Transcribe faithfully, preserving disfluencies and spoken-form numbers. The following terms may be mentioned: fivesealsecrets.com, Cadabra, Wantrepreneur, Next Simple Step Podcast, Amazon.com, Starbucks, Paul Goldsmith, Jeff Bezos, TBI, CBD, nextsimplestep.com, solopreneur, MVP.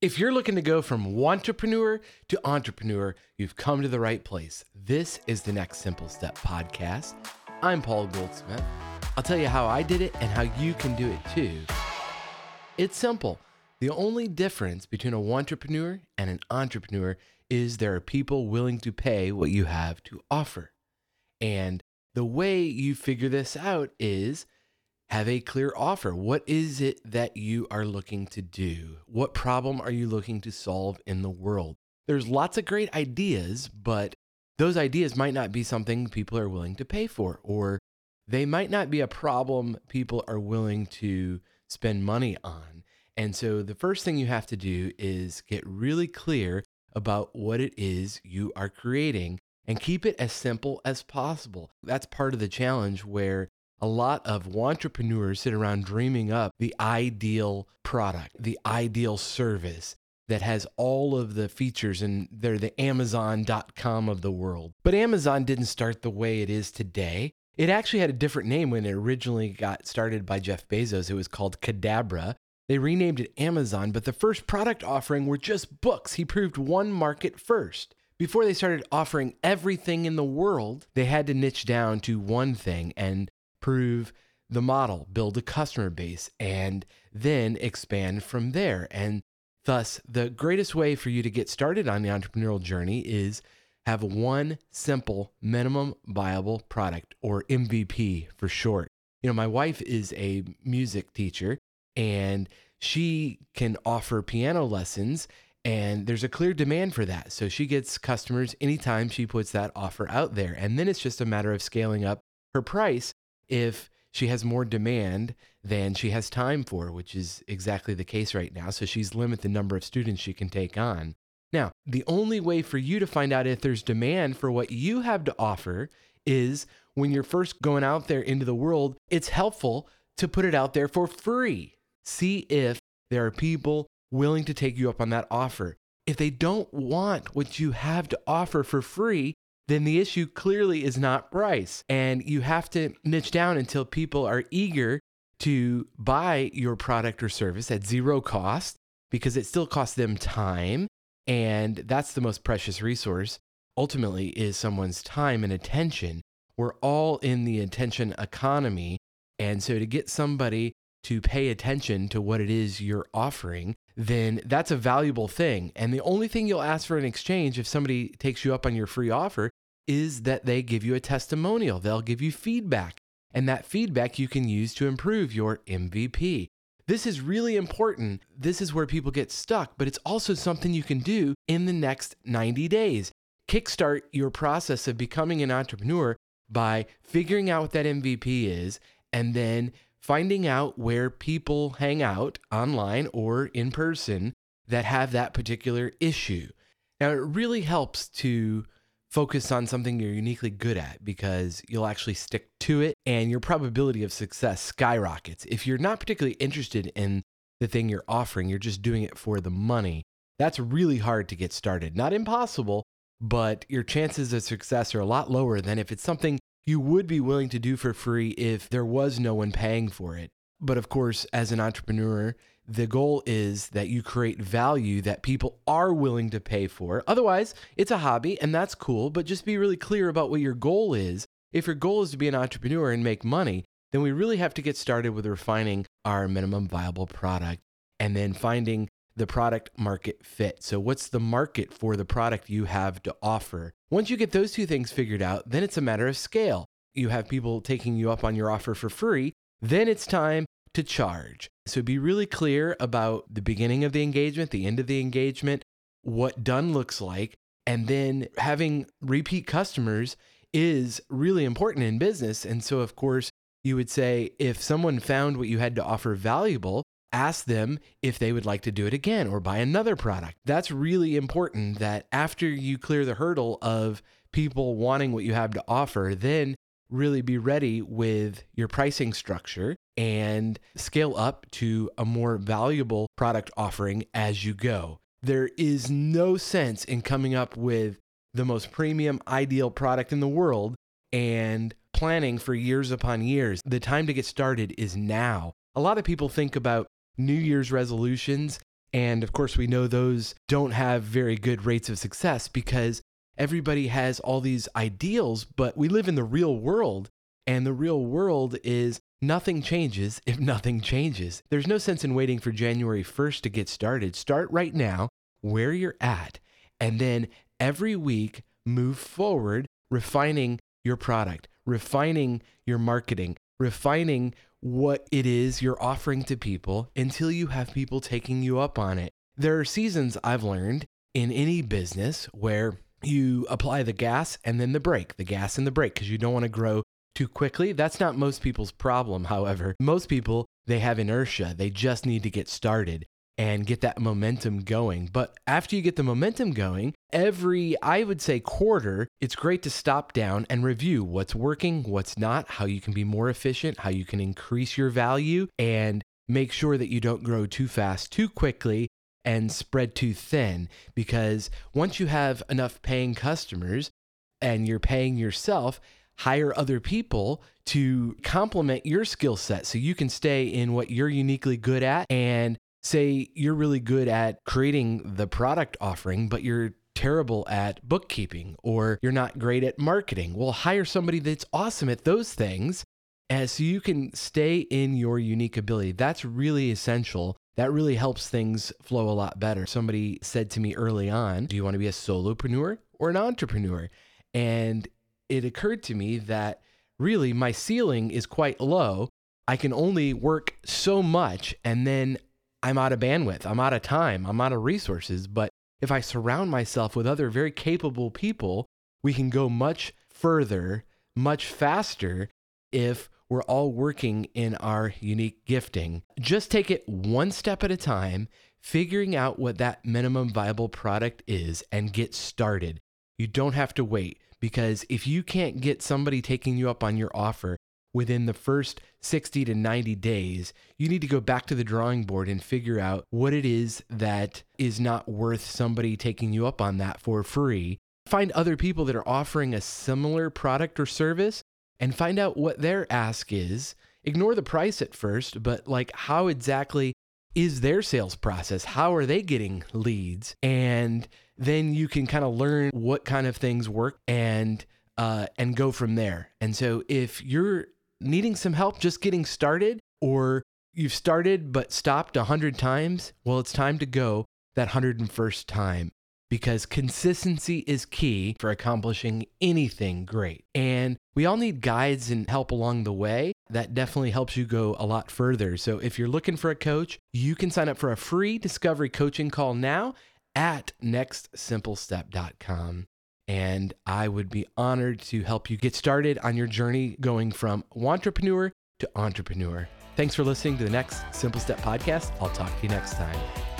If you're looking to go from wantrepreneur to entrepreneur, you've come to the right place. This is the Next Simple Step Podcast. I'm Paul Goldsmith. I'll tell you how I did it and how you can do it too. It's simple. The only difference between a wantrepreneur and an entrepreneur is there are people willing to pay what you have to offer. And the way you figure this out is have a clear offer. What is it that you are looking to do? What problem are you looking to solve in the world? There's lots of great ideas, but those ideas might not be something people are willing to pay for, or they might not be a problem people are willing to spend money on. And so the first thing you have to do is get really clear about what it is you are creating and keep it as simple as possible. That's part of the challenge where a lot of entrepreneurs sit around dreaming up the ideal product, the ideal service that has all of the features, and they're the Amazon dot com of the world. But Amazon didn't start the way it is today. It actually had a different name when it originally got started by Jeff Bezos. It was called Cadabra. They renamed it Amazon, but the first product offering were just books. He proved one market first. Before they started offering everything in the world, they had to niche down to one thing and prove the model, build a customer base, and then expand from there. And thus, the greatest way for you to get started on the entrepreneurial journey is have one simple minimum viable product, or M V P for short. You know, my wife is a music teacher, and she can offer piano lessons, and there's a clear demand for that. So she gets customers anytime she puts that offer out there. And then it's just a matter of scaling up her price if she has more demand than she has time for, which is exactly the case right now. So she's limited the number of students she can take on. Now, the only way for you to find out if there's demand for what you have to offer is when you're first going out there into the world, it's helpful to put it out there for free. See if there are people willing to take you up on that offer. If they don't want what you have to offer for free, then the issue clearly is not price. And you have to niche down until people are eager to buy your product or service at zero cost, because it still costs them time. And that's the most precious resource, ultimately, is someone's time and attention. We're all in the attention economy. And so to get somebody to pay attention to what it is you're offering, then that's a valuable thing. And the only thing you'll ask for in exchange if somebody takes you up on your free offer is that they give you a testimonial. They'll give you feedback, and that feedback you can use to improve your M V P. This is really important. This is where people get stuck, but it's also something you can do in the next ninety days. Kickstart your process of becoming an entrepreneur by figuring out what that M V P is, and then finding out where people hang out online or in person that have that particular issue. Now, it really helps to focus on something you're uniquely good at, because you'll actually stick to it and your probability of success skyrockets. If you're not particularly interested in the thing you're offering, you're just doing it for the money, that's really hard to get started. Not impossible, but your chances of success are a lot lower than if it's something you would be willing to do for free if there was no one paying for it. But of course, as an entrepreneur, the goal is that you create value that people are willing to pay for. Otherwise, it's a hobby, and that's cool, but just be really clear about what your goal is. If your goal is to be an entrepreneur and make money, then we really have to get started with refining our minimum viable product and then finding the product market fit. So what's the market for the product you have to offer? Once you get those two things figured out, then it's a matter of scale. You have people taking you up on your offer for free, then it's time to charge. So be really clear about the beginning of the engagement, the end of the engagement, what done looks like, and then having repeat customers is really important in business. And so of course, you would say if someone found what you had to offer valuable, ask them if they would like to do it again or buy another product. That's really important, that after you clear the hurdle of people wanting what you have to offer, then really be ready with your pricing structure and scale up to a more valuable product offering as you go. There is no sense in coming up with the most premium ideal product in the world and planning for years upon years. The time to get started is now. A lot of people think about New Year's resolutions And of course, we know those don't have very good rates of success because everybody has all these ideals, but we live in the real world, and the real world is nothing changes if nothing changes. There's no sense in waiting for January first to get started. Start right now where you're at, and then every week move forward, refining your product, refining your marketing, refining what it is you're offering to people until you have people taking you up on it. There are seasons, I've learned, in any business where you apply the gas and then the brake, the gas and the brake, because you don't want to grow too quickly. That's not most people's problem, however. Most people, they have inertia. They just need to get started and get that momentum going. But after you get the momentum going, every, I would say, quarter, it's great to stop down and review what's working, what's not, how you can be more efficient, how you can increase your value, and make sure that you don't grow too fast, too quickly, and spread too thin. Because once you have enough paying customers and you're paying yourself, hire other people to complement your skill set so you can stay in what you're uniquely good at. And say you're really good at creating the product offering, but you're terrible at bookkeeping, or you're not great at marketing. Well, hire somebody that's awesome at those things, and so you can stay in your unique ability. That's really essential. That really helps things flow a lot better. Somebody said to me early on, do you want to be a solopreneur or an entrepreneur? And it occurred to me that really my ceiling is quite low. I can only work so much, and then I'm out of bandwidth, I'm out of time, I'm out of resources. But if I surround myself with other very capable people, we can go much further, much faster if we're all working in our unique gifting. Just take it one step at a time, figuring out what that minimum viable product is, and get started. You don't have to wait, because if you can't get somebody taking you up on your offer within the first sixty to ninety days, you need to go back to the drawing board and figure out what it is that is not worth somebody taking you up on that for free. Find other people that are offering a similar product or service and find out what their ask is. Ignore the price at first, but like, how exactly is their sales process? How are they getting leads? And then you can kind of learn what kind of things work and uh, and go from there. And so if you're needing some help just getting started, or you've started but stopped a hundred times, well, it's time to go that one hundred first time, because consistency is key for accomplishing anything great. And we all need guides and help along the way. That definitely helps you go a lot further. So if you're looking for a coach, you can sign up for a free discovery coaching call now at next simple step dot com. And I would be honored to help you get started on your journey going from wantrepreneur to entrepreneur. Thanks for listening to the Next Simple Step Podcast. I'll talk to you next time.